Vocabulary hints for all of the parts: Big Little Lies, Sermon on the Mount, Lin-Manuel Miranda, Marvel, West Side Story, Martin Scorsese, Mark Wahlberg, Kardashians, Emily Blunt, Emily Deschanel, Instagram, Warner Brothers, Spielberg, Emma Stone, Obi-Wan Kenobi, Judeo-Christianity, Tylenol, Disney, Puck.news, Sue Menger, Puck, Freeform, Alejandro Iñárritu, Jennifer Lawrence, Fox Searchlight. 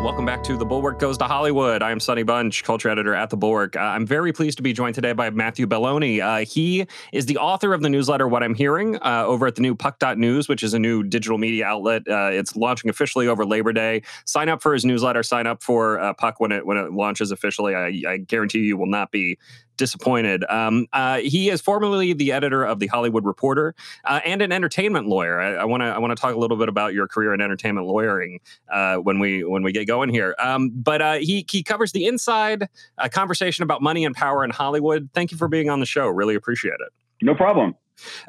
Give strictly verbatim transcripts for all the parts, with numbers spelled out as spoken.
Welcome back to The Bulwark Goes to Hollywood. I am Sonny Bunch, culture editor at The Bulwark. Uh, I'm very pleased to be joined today by Matthew Belloni. Uh, he is the author of the newsletter What I'm Hearing uh, over at the new Puck dot news, which is a new digital media outlet. Uh, it's launching officially over Labor Day. Sign up for his newsletter. Sign up for uh, Puck when it when it launches officially. I, I guarantee you will not be disappointed. Um, uh, he is formerly the editor of The Hollywood Reporter uh, and an entertainment lawyer. I want to I want to talk a little bit about your career in entertainment lawyering uh, when we when we get going here. Um, but uh, he he covers the inside uh, conversation about money and power in Hollywood. Thank you for being on the show. Really appreciate it. No problem.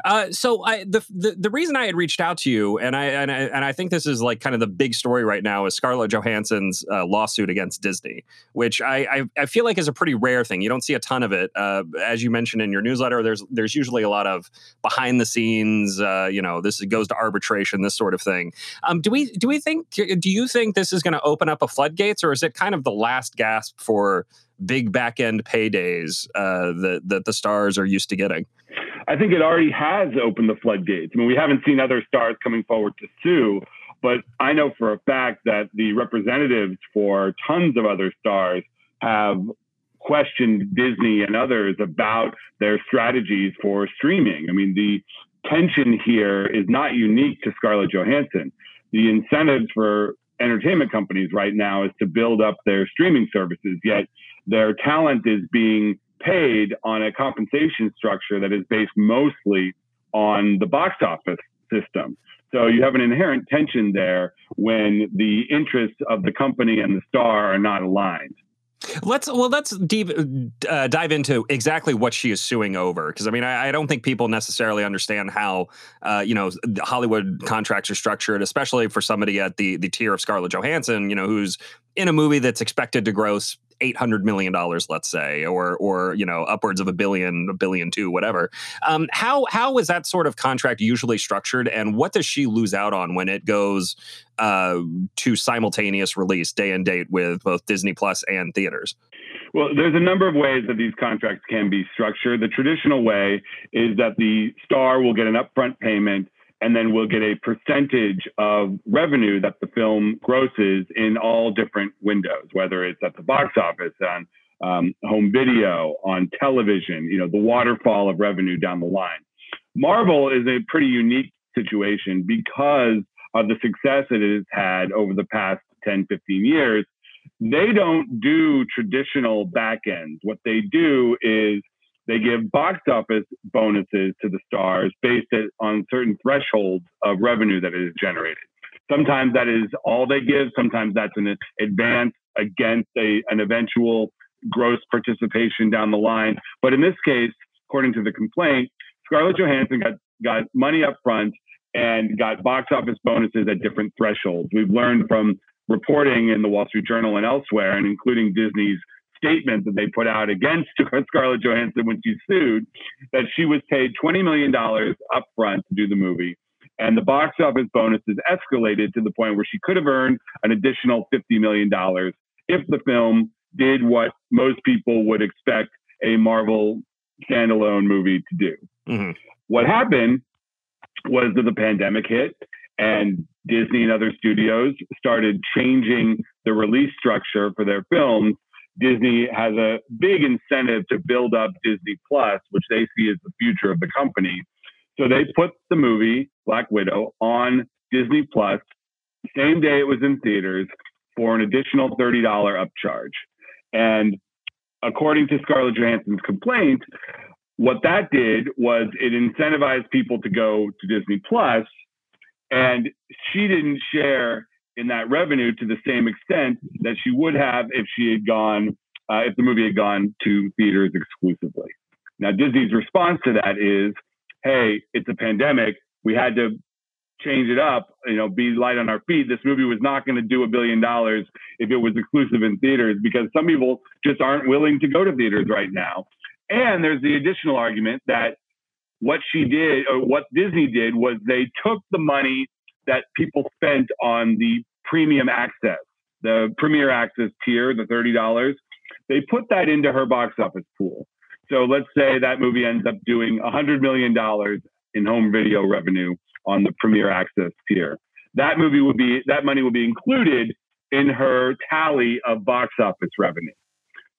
Uh, so I, the, the the reason I had reached out to you, and I and I, and I think this is like kind of the big story right now, is Scarlett Johansson's uh, lawsuit against Disney, which I, I I feel like is a pretty rare thing. You don't see a ton of it, uh, as you mentioned in your newsletter. There's there's usually a lot of behind the scenes, uh, you know, this goes to arbitration, this sort of thing. Um, do we do we think do you think this is going to open up a floodgates, or is it kind of the last gasp for big back end paydays uh, that that the stars are used to getting? I think it already has opened the floodgates. I mean, we haven't seen other stars coming forward to sue, but I know for a fact that the representatives for tons of other stars have questioned Disney and others about their strategies for streaming. I mean, the tension here is not unique to Scarlett Johansson. The incentives for entertainment companies right now is to build up their streaming services, yet their talent is being paid on a compensation structure that is based mostly on the box office system. So you have an inherent tension there when the interests of the company and the star are not aligned. Let's well, let's deep, uh, dive into exactly what she is suing over, because I mean, I, I don't think people necessarily understand how uh, you know the Hollywood contracts are structured, especially for somebody at the the tier of Scarlett Johansson, you know, who's in a movie that's expected to gross eight hundred million dollars, let's say, or or you know upwards of a billion, a billion two, whatever. Um, how how is that sort of contract usually structured, and what does she lose out on when it goes uh, to simultaneous release, day and date, with both Disney Plus and theaters? Well, there's a number of ways that these contracts can be structured. The traditional way is that the star will get an upfront payment, and then we'll get a percentage of revenue that the film grosses in all different windows, whether it's at the box office, on um, home video, on television, you know, the waterfall of revenue down the line. Marvel is a pretty unique situation because of the success that it has had over the past ten, fifteen years. They don't do traditional back ends. What they do is they give box office bonuses to the stars based on certain thresholds of revenue that is generated. Sometimes that is all they give. Sometimes that's an advance against a, an eventual gross participation down the line. But in this case, according to the complaint, Scarlett Johansson got, got money up front and got box office bonuses at different thresholds. We've learned from reporting in the Wall Street Journal and elsewhere, and including Disney's statement that they put out against Scarlett Johansson when she sued, that she was paid twenty million dollars up front to do the movie. And the box office bonuses escalated to the point where she could have earned an additional fifty million dollars if the film did what most people would expect a Marvel standalone movie to do. Mm-hmm. What happened was that the pandemic hit, and Disney and other studios started changing the release structure for their films. Disney has a big incentive to build up Disney Plus, which they see as the future of the company. So they put the movie Black Widow on Disney Plus same day it was in theaters for an additional thirty dollars upcharge. And according to Scarlett Johansson's complaint, what that did was it incentivized people to go to Disney Plus, and she didn't share in that revenue to the same extent that she would have if she had gone, uh, if the movie had gone to theaters exclusively. Now, Disney's response to that is, hey, it's a pandemic. We had to change it up, you know, be light on our feet. This movie was not going to do a billion dollars if it was exclusive in theaters, because some people just aren't willing to go to theaters right now. And there's the additional argument that what she did, or what Disney did, was they took the money that people spent on the premium access, the premier access tier, the thirty dollars, they put that into her box office pool. So let's say that movie ends up doing one hundred million dollars in home video revenue on the Premier Access tier. That movie would be, that money would be included in her tally of box office revenue.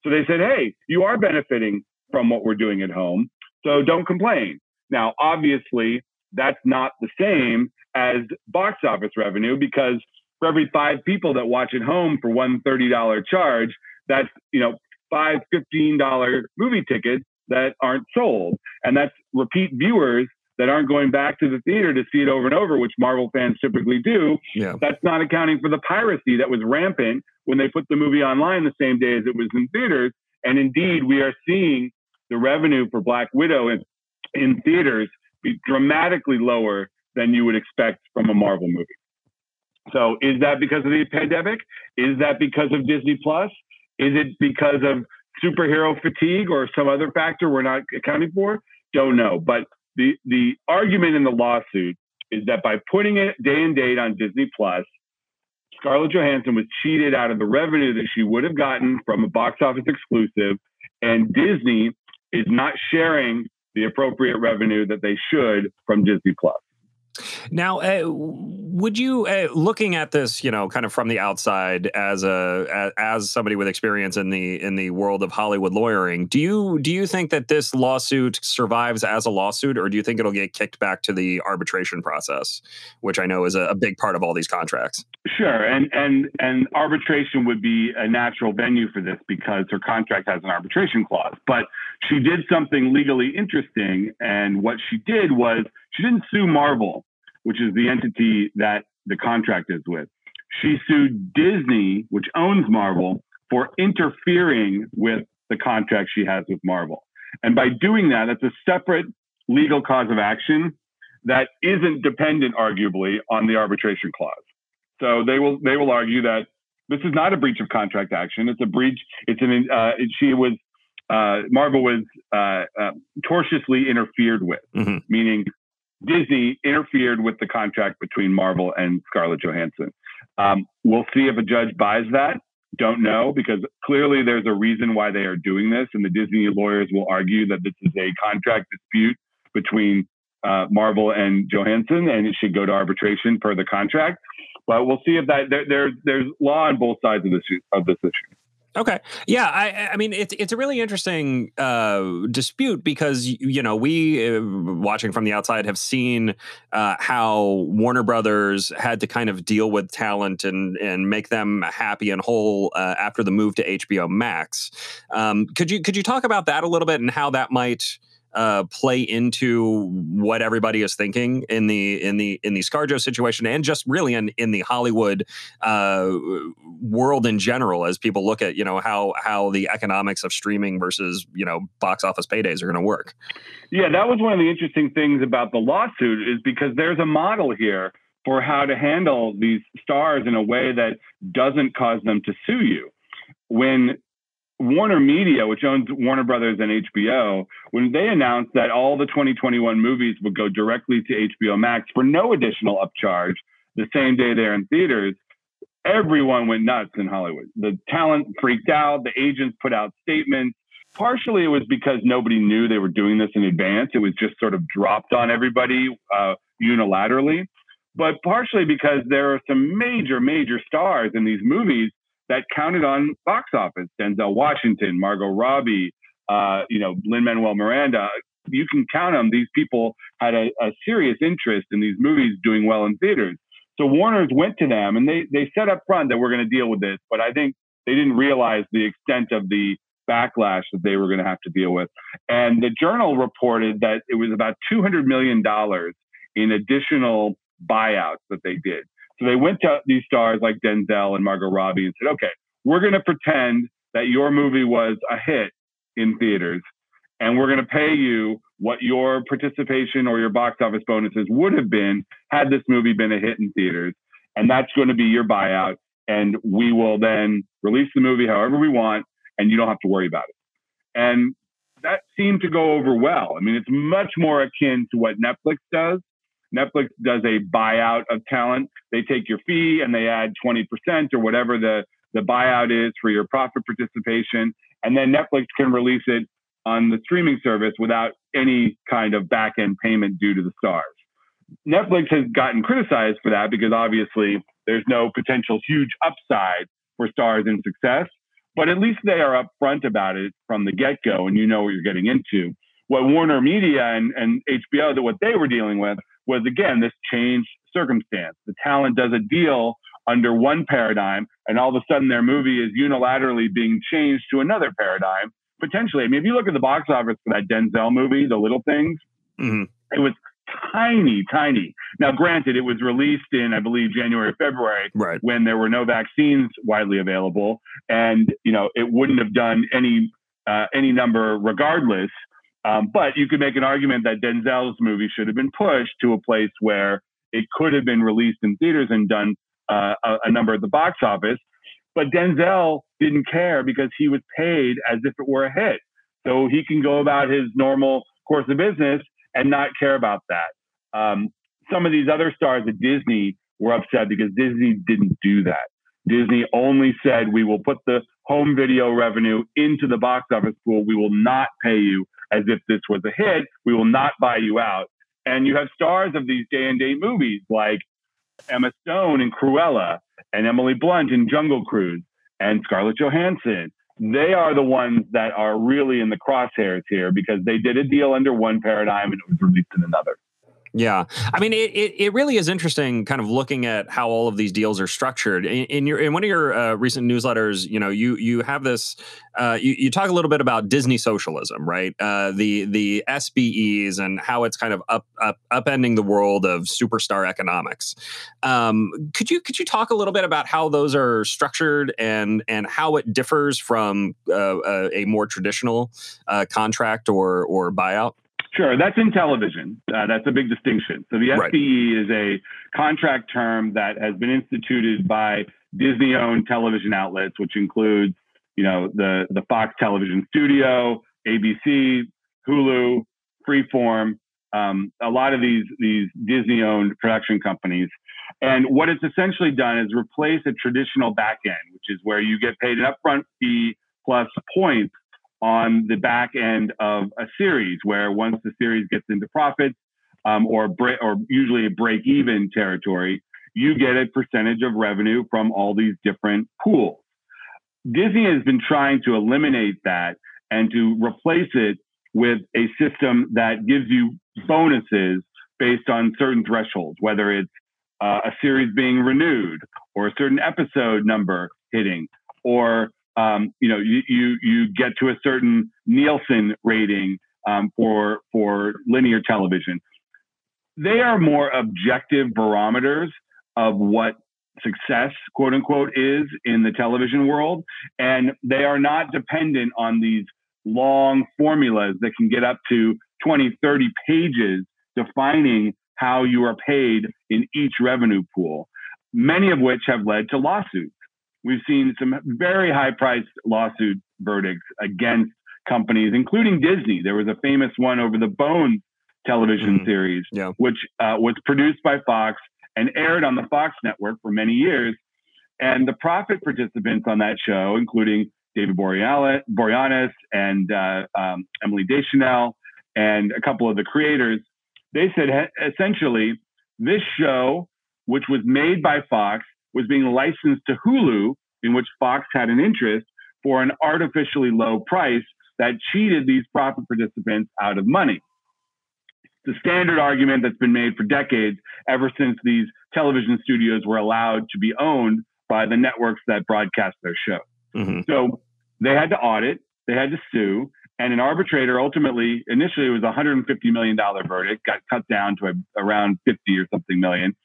So they said, hey, you are benefiting from what we're doing at home, so don't complain. Now, obviously, that's not the same as box office revenue, because for every five people that watch at home for one thirty dollar charge, that's, you know, five fifteen dollar movie tickets that aren't sold. And that's repeat viewers that aren't going back to the theater to see it over and over, which Marvel fans typically do. Yeah. That's not accounting for the piracy that was rampant when they put the movie online the same day as it was in theaters. And indeed, we are seeing the revenue for Black Widow in, in theaters be dramatically lower than you would expect from a Marvel movie. So is that because of the pandemic? Is that because of Disney Plus? Is it because of superhero fatigue or some other factor we're not accounting for? Don't know. But the, the argument in the lawsuit is that by putting it day and date on Disney Plus, Scarlett Johansson was cheated out of the revenue that she would have gotten from a box office exclusive, and Disney is not sharing the appropriate revenue that they should from Disney Plus. Now, uh, would you, uh, looking at this, you know, kind of from the outside as a as somebody with experience in the in the world of Hollywood lawyering, do you do you think that this lawsuit survives as a lawsuit, or do you think it'll get kicked back to the arbitration process, which I know is a, a big part of all these contracts? Sure, and and and arbitration would be a natural venue for this because her contract has an arbitration clause. But she did something legally interesting, and what she did was she didn't sue Marvel, which is the entity that the contract is with. She sued Disney, which owns Marvel, for interfering with the contract she has with Marvel. And by doing that, that's a separate legal cause of action that isn't dependent, arguably, on the arbitration clause. So they will they will argue that this is not a breach of contract action. It's a breach. It's an uh, she was uh, Marvel was uh, uh, tortiously interfered with, mm-hmm. meaning Disney interfered with the contract between Marvel and Scarlett Johansson. Um, we'll see if a judge buys that. Don't know, because clearly there's a reason why they are doing this. And the Disney lawyers will argue that this is a contract dispute between uh, Marvel and Johansson, and it should go to arbitration per the contract. But we'll see if that there, there, there's law on both sides of this, of this issue. Okay. Yeah. I, I mean, it's, it's a really interesting uh, dispute because, you know, we uh, watching from the outside have seen uh, how Warner Brothers had to kind of deal with talent and, and make them happy and whole uh, after the move to H B O Max. Um, could you could you talk about that a little bit and how that might uh, play into what everybody is thinking in the in the in the ScarJo situation and just really in, in the Hollywood uh, world in general, as people look at, you know, how how the economics of streaming versus, you know, box office paydays are going to work. Yeah, that was one of the interesting things about the lawsuit is because there's a model here for how to handle these stars in a way that doesn't cause them to sue you. When Warner Media, which owns Warner Brothers and H B O, when they announced that all the twenty twenty-one movies would go directly to H B O Max for no additional upcharge the same day they're in theaters, everyone went nuts in Hollywood. The talent freaked out. The agents put out statements. Partially, it was because nobody knew they were doing this in advance. It was just sort of dropped on everybody uh, unilaterally. But partially because there are some major, major stars in these movies that counted on box office. Denzel Washington, Margot Robbie, uh, you know, Lin-Manuel Miranda. You can count them. These people had a, a serious interest in these movies doing well in theaters. So Warner's went to them and they they said up front that we're going to deal with this, but I think they didn't realize the extent of the backlash that they were going to have to deal with. And the Journal reported that it was about two hundred million dollars in additional buyouts that they did. So they went to these stars like Denzel and Margot Robbie and said, okay, we're going to pretend that your movie was a hit in theaters, and we're going to pay you what your participation or your box office bonuses would have been had this movie been a hit in theaters. And that's going to be your buyout. And we will then release the movie however we want, and you don't have to worry about it. And that seemed to go over well. I mean, it's much more akin to what Netflix does. Netflix does a buyout of talent. They take your fee and they add twenty percent or whatever the, the buyout is for your profit participation. And then Netflix can release it on the streaming service without any kind of back-end payment due to the stars. Netflix has gotten criticized for that because obviously there's no potential huge upside for stars in success, but at least they are upfront about it from the get-go and you know what you're getting into. What Warner Media and, and H B O, that what they were dealing with was, again, this changed circumstance. The talent does a deal under one paradigm, and all of a sudden their movie is unilaterally being changed to another paradigm, potentially. I mean, if you look at the box office for that Denzel movie, The Little Things, mm-hmm. it was tiny, tiny. Now, granted, it was released in, I believe, January or February, right. when there were no vaccines widely available, and you know it wouldn't have done any uh, any number regardless. Um, but you could make an argument that Denzel's movie should have been pushed to a place where it could have been released in theaters and done uh, a, a number at the box office. But Denzel didn't care because he was paid as if it were a hit. So he can go about his normal course of business and not care about that. Um, some of these other stars at Disney were upset because Disney didn't do that. Disney only said, we will put the home video revenue into the box office pool. We will not pay you as if this was a hit. We will not buy you out. And you have stars of these day-and-date movies like Emma Stone in Cruella and Emily Blunt in Jungle Cruise and Scarlett Johansson. They are the ones that are really in the crosshairs here because they did a deal under one paradigm and it was released in another. Yeah. I mean, it, it, it really is interesting kind of looking at how all of these deals are structured. In, in your in one of your uh, recent newsletters, you know, you you have this, uh, you, you talk a little bit about Disney socialism, right? Uh, the the S B Es and how it's kind of up, up upending the world of superstar economics. Um, could you could you talk a little bit about how those are structured and, and how it differs from uh, a, a more traditional uh, contract or or buyout? Sure. That's in television. Uh, that's a big distinction. So the S B E right. is a contract term that has been instituted by Disney-owned television outlets, which includes, you know, the, the Fox television studio, A B C, Hulu, Freeform, um, a lot of these, these Disney-owned production companies. And what it's essentially done is replace a traditional back end, which is where you get paid an upfront fee plus points on the back end of a series, where once the series gets into profits um, or bre- or usually a break-even territory, you get a percentage of revenue from all these different pools. Disney has been trying to eliminate that and to replace it with a system that gives you bonuses based on certain thresholds, whether it's uh, a series being renewed or a certain episode number hitting, or Um, you know, you, you you get to a certain Nielsen rating um, for for linear television. They are more objective barometers of what success, quote unquote, is in the television world, and they are not dependent on these long formulas that can get up to twenty, thirty pages defining how you are paid in each revenue pool, many of which have led to lawsuits. We've seen some very high-priced lawsuit verdicts against companies, including Disney. There was a famous one over the Bones television mm-hmm. series, yeah. which uh, was produced by Fox and aired on the Fox network for many years. And the profit participants on that show, including David Boreanaz and uh, um, Emily Deschanel and a couple of the creators, they said essentially this show, which was made by Fox, was being licensed to Hulu, in which Fox had an interest, for an artificially low price that cheated these profit participants out of money. The standard argument that's been made for decades, ever since these television studios were allowed to be owned by the networks that broadcast their show. Mm-hmm. So they had to audit, they had to sue, and an arbitrator ultimately, initially it was a one hundred fifty million dollars verdict, got cut down to a, around fifty or something million.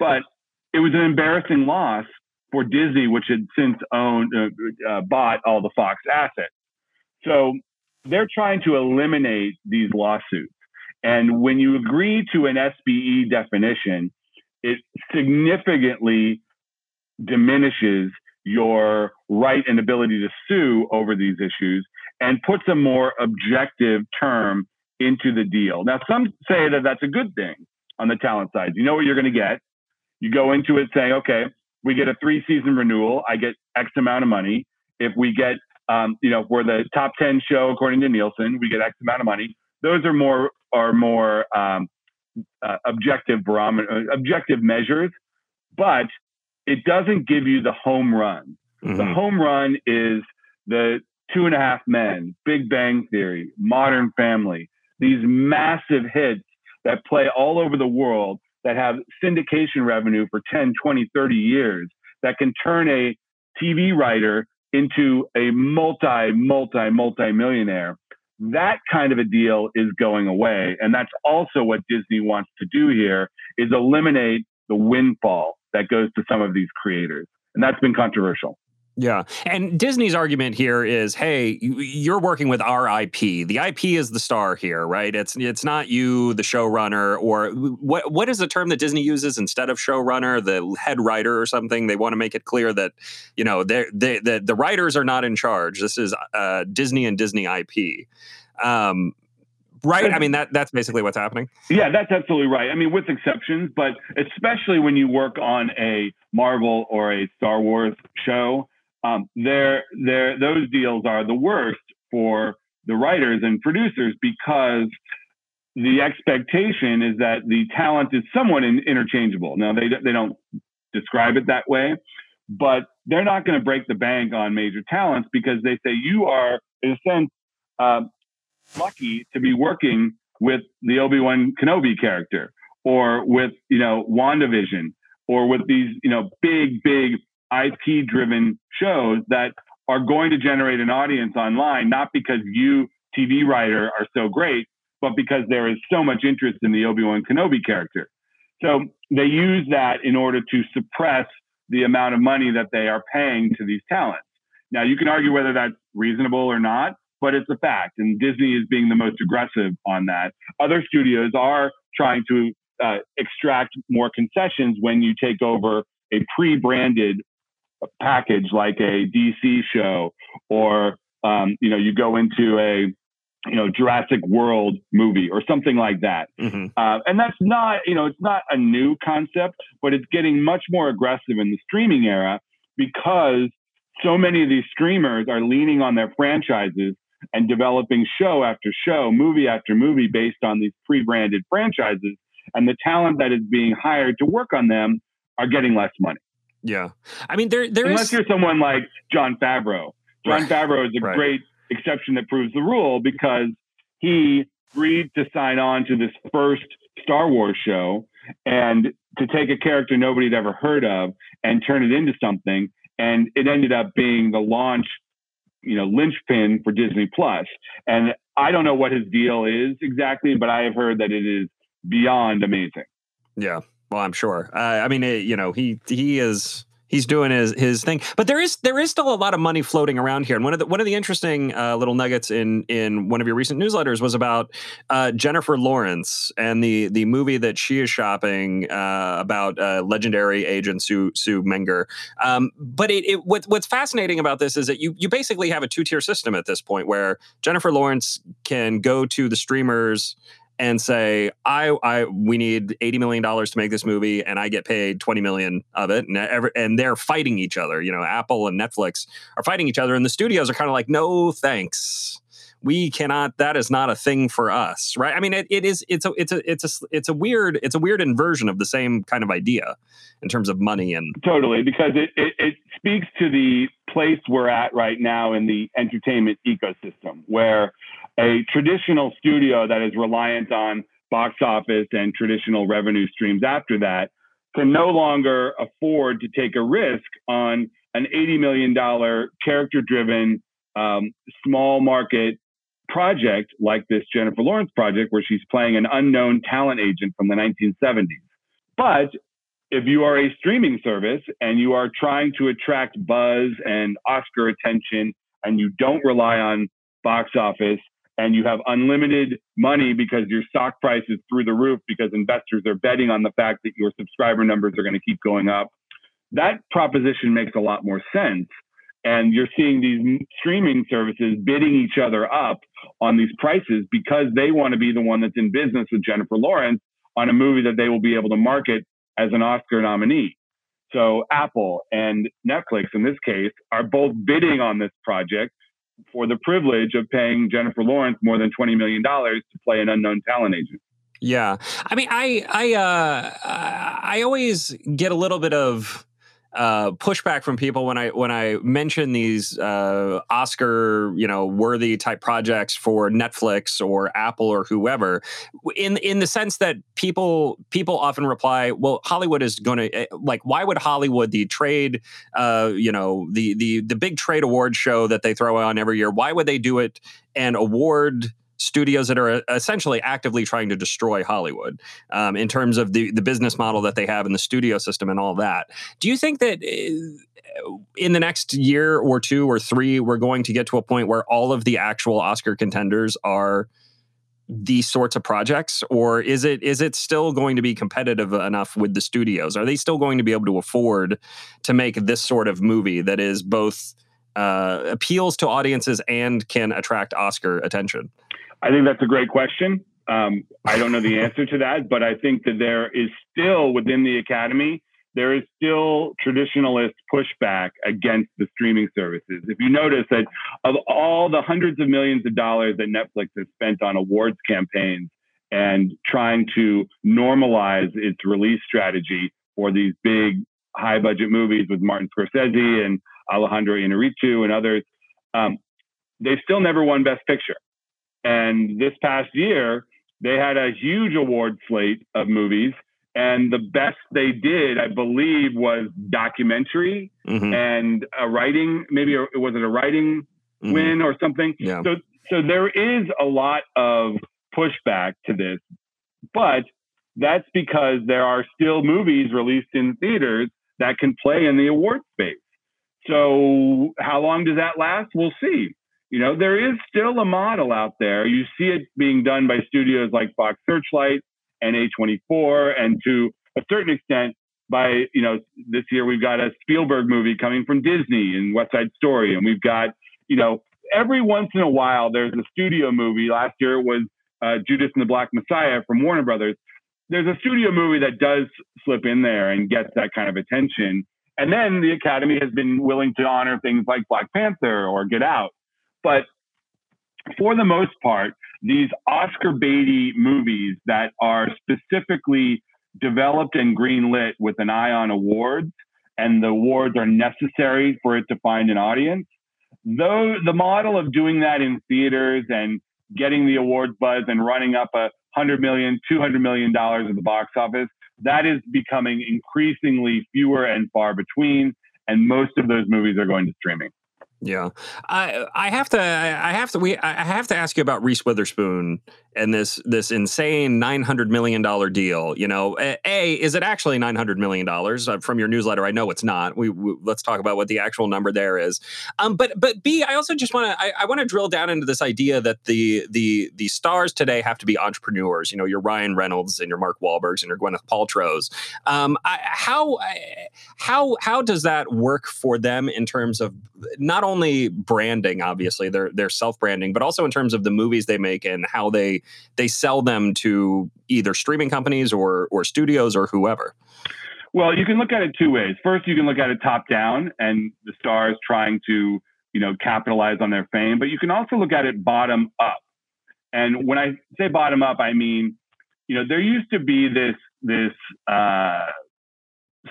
But it was an embarrassing loss for Disney, which had since owned, uh, uh, bought all the Fox assets. So they're trying to eliminate these lawsuits. And when you agree to an S B E definition, it significantly diminishes your right and ability to sue over these issues and puts a more objective term into the deal. Now, some say that that's a good thing on the talent side. You know what you're going to get. You go into it saying, okay, we get a three-season renewal. I get X amount of money. If we get, um, you know, if we're the top ten show according to Nielsen, we get X amount of money. Those are more are more um, uh, objective barometer, objective measures, but it doesn't give you the home run. Mm-hmm. The home run is the Two and a Half Men, Big Bang Theory, Modern Family, these massive hits that play all over the world, that have syndication revenue for ten, twenty, thirty years, that can turn a T V writer into a multi, multi, multi millionaire. That kind of a deal is going away. And that's also what Disney wants to do here, is eliminate the windfall that goes to some of these creators. And that's been controversial. Yeah. And Disney's argument here is, hey, you're working with our I P. The I P is the star here, right? It's it's not you, the showrunner, or what? What is the term that Disney uses instead of showrunner, the head writer or something? They want to make it clear that, you know, they're, they, the, the writers are not in charge. This is uh, Disney and Disney I P. Um, right? I mean, that that's basically what's happening. Yeah, that's absolutely right. I mean, with exceptions, but especially when you work on a Marvel or a Star Wars show, Um, they're, they're, those deals are the worst for the writers and producers, because the expectation is that the talent is somewhat in, interchangeable. Now, they, they don't describe it that way, but they're not going to break the bank on major talents, because they say you are, in a sense, uh, lucky to be working with the Obi-Wan Kenobi character, or with, you know, WandaVision, or with these, you know, big, big I P-driven shows that are going to generate an audience online, not because you, T V writer, are so great, but because there is so much interest in the Obi-Wan Kenobi character. So they use that in order to suppress the amount of money that they are paying to these talents. Now, you can argue whether that's reasonable or not, but it's a fact, and Disney is being the most aggressive on that. Other studios are trying to uh, extract more concessions when you take over a pre-branded package like a D C show, or um, you know, you go into a, you know, Jurassic World movie or something like that. Mm-hmm. Uh, and that's not, you know, it's not a new concept, but it's getting much more aggressive in the streaming era, because so many of these streamers are leaning on their franchises and developing show after show, movie after movie based on these pre-branded franchises, and the talent that is being hired to work on them are getting less money. Yeah. I mean, there, there Unless is... you're someone like Jon Favreau. Jon right. Favreau is a right. great exception that proves the rule, because he agreed to sign on to this first Star Wars show and to take a character nobody had ever heard of and turn it into something. And it ended up being the launch, you know, linchpin for Disney Plus. And I don't know what his deal is exactly, but I have heard that it is beyond amazing. Yeah. Well, I'm sure. Uh, I mean, it, you know, he he is he's doing his, his thing, but there is there is still a lot of money floating around here. And one of the one of the interesting uh, little nuggets in in one of your recent newsletters was about uh, Jennifer Lawrence and the the movie that she is shopping uh, about uh, legendary agent Sue Sue Menger. Um, but it, it what, what's fascinating about this is that you you basically have a two tier system at this point, where Jennifer Lawrence can go to the streamers and say, I, I, we need eighty million dollars to make this movie, and I get paid twenty million dollars of it. And, every, and they're fighting each other. You know, Apple and Netflix are fighting each other, and the studios are kind of like, no, thanks. We cannot, that is not a thing for us, right? I mean, it, it is, it's a, it's a, it's a, it's a weird, it's a weird inversion of the same kind of idea in terms of money. And totally, because it, it, it speaks to the place we're at right now in the entertainment ecosystem, where a traditional studio that is reliant on box office and traditional revenue streams after that can no longer afford to take a risk on an eighty million dollars character-driven um, small market project like this Jennifer Lawrence project, where she's playing an unknown talent agent from the nineteen seventies. But if you are a streaming service and you are trying to attract buzz and Oscar attention, and you don't rely on box office, and you have unlimited money because your stock price is through the roof because investors are betting on the fact that your subscriber numbers are going to keep going up, that proposition makes a lot more sense. And you're seeing these streaming services bidding each other up on these prices because they want to be the one that's in business with Jennifer Lawrence on a movie that they will be able to market as an Oscar nominee. So Apple and Netflix, in this case, are both bidding on this project for the privilege of paying Jennifer Lawrence more than twenty million dollars to play an unknown talent agent. Yeah. I mean, I, I, uh, I always get a little bit of uh, pushback from people when I, when I mention these uh, Oscar, you know, worthy type projects for Netflix or Apple or whoever, in, in the sense that people, people often reply, well, Hollywood is going to, like, why would Hollywood, the trade, uh, you know, the, the, the big trade award show that they throw on every year, why would they do it and award studios that are essentially actively trying to destroy Hollywood um, in terms of the, the business model that they have in the studio system and all that. Do you think that in the next year or two or three, we're going to get to a point where all of the actual Oscar contenders are these sorts of projects? Or is it is it still going to be competitive enough with the studios? Are they still going to be able to afford to make this sort of movie that is both uh, appeals to audiences and can attract Oscar attention? I think that's a great question. Um, I don't know the answer to that, but I think that there is still within the Academy, there is still traditionalist pushback against the streaming services. If you notice that of all the hundreds of millions of dollars that Netflix has spent on awards campaigns and trying to normalize its release strategy for these big high budget movies with Martin Scorsese and Alejandro Iñárritu and others, um, they've still never won Best Picture. And this past year, they had a huge award slate of movies. And the best they did, I believe, was documentary mm-hmm. and a writing, maybe a, was it a writing mm-hmm. win or something? Yeah. So, so there is a lot of pushback to this. But that's because there are still movies released in theaters that can play in the award space. So how long does that last? We'll see. You know, there is still a model out there. You see it being done by studios like Fox Searchlight and A twenty-four, and to a certain extent by, you know, this year we've got a Spielberg movie coming from Disney and West Side Story. And we've got, you know, every once in a while there's a studio movie. Last year it was uh, Judas and the Black Messiah from Warner Brothers. There's a studio movie that does slip in there and gets that kind of attention. And then the Academy has been willing to honor things like Black Panther or Get Out. But for the most part, these Oscar baity movies that are specifically developed and greenlit with an eye on awards, and the awards are necessary for it to find an audience, though the model of doing that in theaters and getting the awards buzz and running up a one hundred million dollars, two hundred million dollars at the box office, that is becoming increasingly fewer and far between, and most of those movies are going to streaming. Yeah, I I have to I have to we I have to ask you about Reese Witherspoon and this this insane nine hundred million dollars deal. You know, A, is it actually nine hundred million dollars? From your newsletter, I know it's not. We, we let's talk about what the actual number there is. Um, but but B, I also just want to I, I want to drill down into this idea that the the the stars today have to be entrepreneurs. You know, your Ryan Reynolds and your Mark Wahlbergs and your Gwyneth Paltrows. Um, I, how how how does that work for them in terms of not only branding, obviously, their their self-branding, but also in terms of the movies they make and how they they sell them to either streaming companies or or studios or whoever? Well, you can look at it two ways. First, you can look at it top down and the stars trying to, you know, capitalize on their fame, but you can also look at it bottom up. And when I say bottom up, I mean, you know, there used to be this this uh,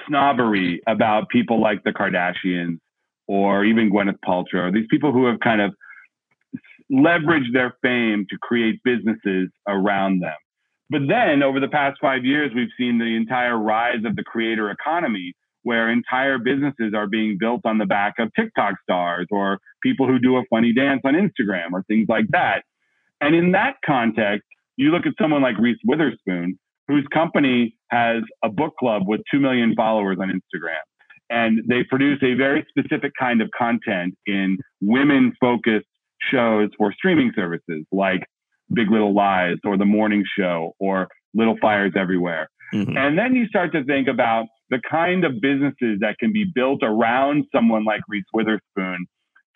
snobbery about people like the Kardashians or even Gwyneth Paltrow, these people who have kind of leveraged their fame to create businesses around them. But then over the past five years, we've seen the entire rise of the creator economy, where entire businesses are being built on the back of TikTok stars or people who do a funny dance on Instagram or things like that. And in that context, you look at someone like Reese Witherspoon, whose company has a book club with two million followers on Instagram. And they produce a very specific kind of content in women-focused shows for streaming services like Big Little Lies or The Morning Show or Little Fires Everywhere. Mm-hmm. And then you start to think about the kind of businesses that can be built around someone like Reese Witherspoon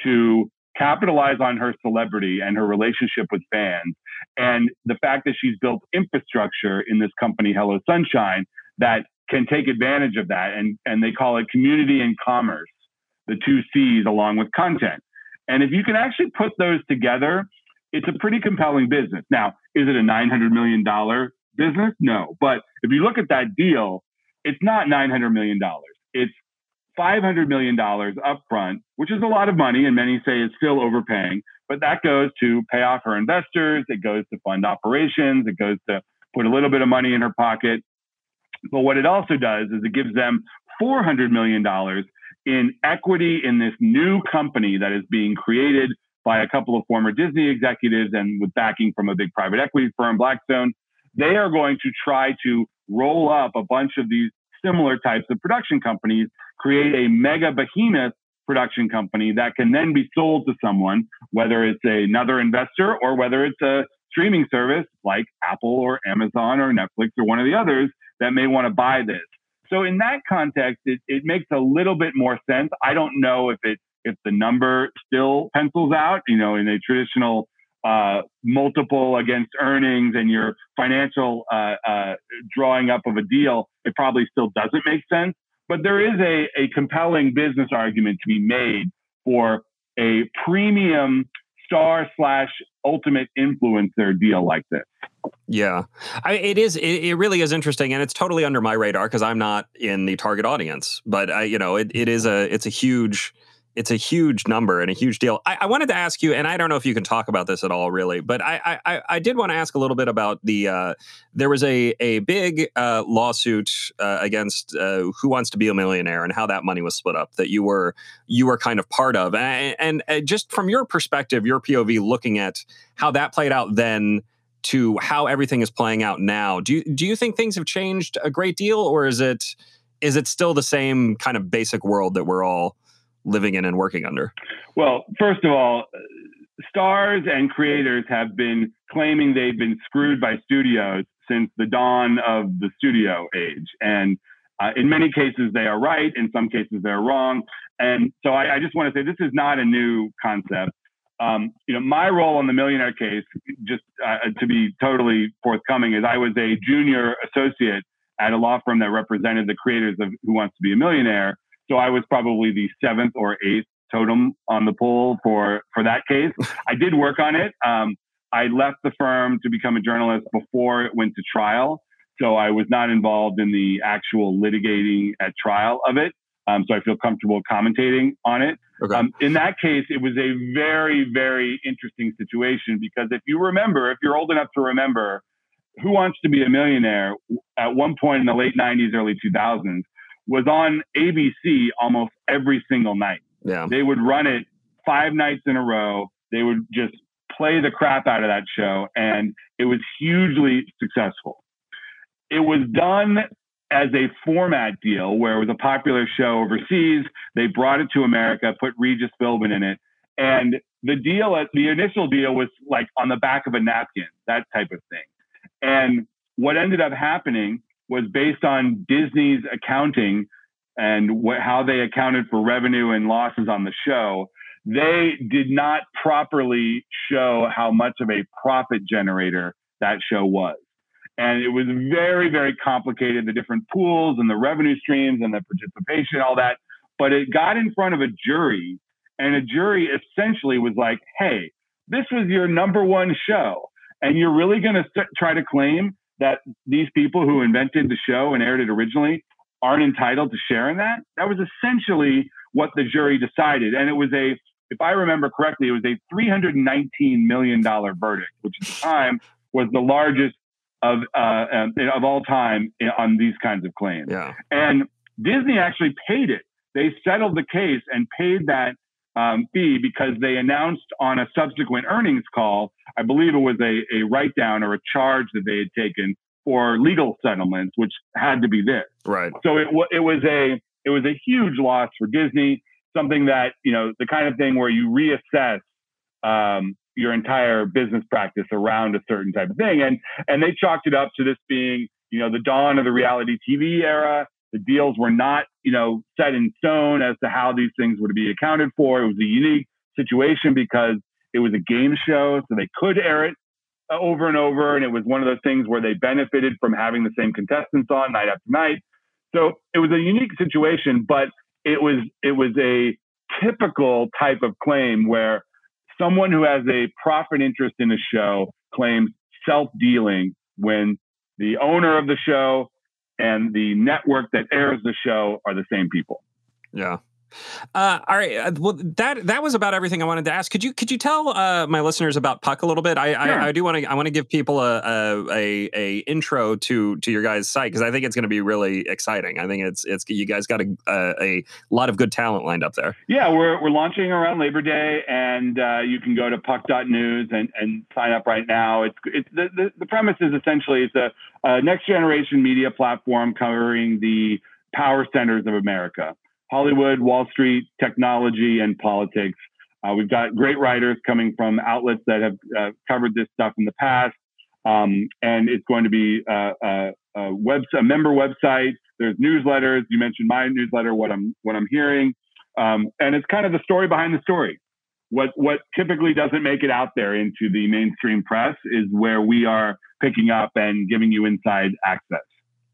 to capitalize on her celebrity and her relationship with fans. And the fact that she's built infrastructure in this company, Hello Sunshine, that can take advantage of that. And, and they call it community and commerce, the two C's along with content. And if you can actually put those together, it's a pretty compelling business. Now, is it a nine hundred million dollars business? No. But if you look at that deal, it's not nine hundred million dollars. It's five hundred million dollars upfront, which is a lot of money, and many say it's still overpaying. But that goes to pay off her investors. It goes to fund operations. It goes to put a little bit of money in her pocket. But what it also does is it gives them four hundred million dollars in equity in this new company that is being created by a couple of former Disney executives and with backing from a big private equity firm, Blackstone. They are going to try to roll up a bunch of these similar types of production companies, create a mega behemoth production company that can then be sold to someone, whether it's another investor or whether it's a streaming service like Apple or Amazon or Netflix or one of the others that may want to buy this. So in that context, it, it makes a little bit more sense. I don't know if it if the number still pencils out, you know, in a traditional uh, multiple against earnings and your financial uh, uh, drawing up of a deal, it probably still doesn't make sense. But there is a, a compelling business argument to be made for a premium star slash ultimate influencer deal like this. Yeah, I, it is. It, it really is interesting, and it's totally under my radar because I'm not in the target audience. But I, you know, it, it is a it's a huge. It's a huge number and a huge deal. I, I wanted to ask you, and I don't know if you can talk about this at all, really, but I I, I did want to ask a little bit about the, uh, there was a, a big uh, lawsuit uh, against uh, Who Wants to Be a Millionaire and how that money was split up that you were you were kind of part of. And, and, and just from your perspective, your P O V looking at how that played out then to how everything is playing out now, do you, do you think things have changed a great deal, or is it is it still the same kind of basic world that we're all living in and working under? Well, first of all, stars and creators have been claiming they've been screwed by studios since the dawn of the studio age. And uh, in many cases, they are right. In some cases, they're wrong. And so I, I just want to say this is not a new concept. Um, you know, my role on the Millionaire case, just uh, to be totally forthcoming, is I was a junior associate at a law firm that represented the creators of Who Wants to Be a Millionaire. So I was probably the seventh or eighth totem on the pole for, for that case. I did work on it. Um, I left the firm to become a journalist before it went to trial. So I was not involved in the actual litigating at trial of it. Um, so I feel comfortable commentating on it. Okay. Um, in that case, it was a very, very interesting situation because if you remember, if you're old enough to remember, Who Wants to Be a Millionaire at one point in the late nineties, early two thousands, was on A B C almost every single night. Yeah. They would run it five nights in a row. They would just play the crap out of that show, and it was hugely successful. It was done as a format deal where it was a popular show overseas. They brought it to America, put Regis Philbin in it, and the deal, the initial deal was like on the back of a napkin, that type of thing. And what ended up happening was based on Disney's accounting and what, how they accounted for revenue and losses on the show. They did not properly show how much of a profit generator that show was. And it was very, very complicated, the different pools and the revenue streams and the participation, all that. But it got in front of a jury, and a jury essentially was like, hey, this was your number one show, and you're really going to st- try to claim that these people who invented the show and aired it originally aren't entitled to share in that? That was essentially what the jury decided. And it was a, if I remember correctly, it was a three hundred nineteen million dollars verdict, which at the time was the largest of uh, of all time on these kinds of claims. Yeah. And Disney actually paid it. They settled the case and paid that um, fee because they announced on a subsequent earnings call, I believe it was a, a write-down or a charge that they had taken for legal settlements, which had to be this. Right. So it, w- it was a it was a huge loss for Disney, something that, you know, the kind of thing where you reassess um, your entire business practice around a certain type of thing. And, and they chalked it up to this being, you know, the dawn of the reality T V era. The deals were not, you know, set in stone as to how these things would be accounted for. It was a unique situation because it was a game show, so they could air it over and over. And it was one of those things where they benefited from having the same contestants on night after night. So it was a unique situation, but it was it was a typical type of claim where someone who has a profit interest in a show claims self-dealing when the owner of the show and the network that airs the show are the same people. Yeah. Uh, all right. Well, that that was about everything I wanted to ask. Could you could you tell uh, my listeners about Puck a little bit? I yeah. I, I do want to I want to give people a a, a a intro to to your guys' site because I think it's going to be really exciting. I think it's it's you guys got a, a a lot of good talent lined up there. Yeah, we're we're launching around Labor Day, and uh, you can go to Puck dot news and and sign up right now. It's it's the the, the premise is essentially it's a, a next generation media platform covering the power centers of America. Hollywood, Wall Street, technology, and politics. Uh, we've got great writers coming from outlets that have uh, covered this stuff in the past. Um, and it's going to be a, a, a, web, a member website. There's newsletters. You mentioned my newsletter, What I'm What I'm Hearing. Um, and it's kind of the story behind the story. What, what typically doesn't make it out there into the mainstream press is where we are picking up and giving you inside access.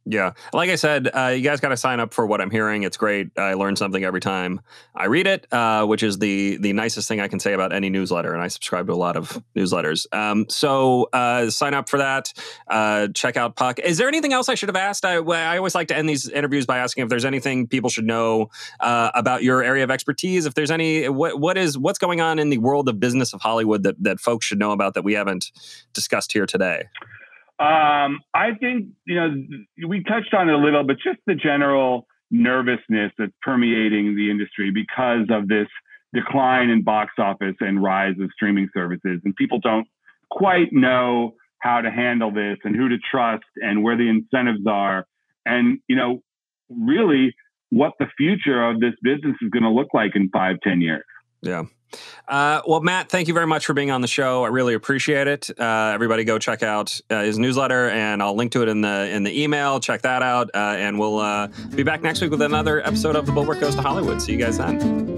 Yeah. Like I said, uh, you guys got to sign up for What I'm Hearing. It's great. I learn something every time I read it, uh, which is the the nicest thing I can say about any newsletter. And I subscribe to a lot of newsletters. Um, so uh, sign up for that. Uh, check out Puck. Is there anything else I should have asked? I, I always like to end these interviews by asking if there's anything people should know uh, about your area of expertise. If there's any, what what is what's going on in the world of business of Hollywood that, that folks should know about that we haven't discussed here today? Um, I think, you know, we touched on it a little, but just the general nervousness that's permeating the industry because of this decline in box office and rise of streaming services. And people don't quite know how to handle this and who to trust and where the incentives are. And, you know, really what the future of this business is going to look like in five, ten years. Yeah. Uh, well, Matt, thank you very much for being on the show. I really appreciate it. Uh, everybody go check out uh, his newsletter, and I'll link to it in the in the email. Check that out. Uh, and we'll uh, be back next week with another episode of The Bulwark Goes to Hollywood. See you guys then.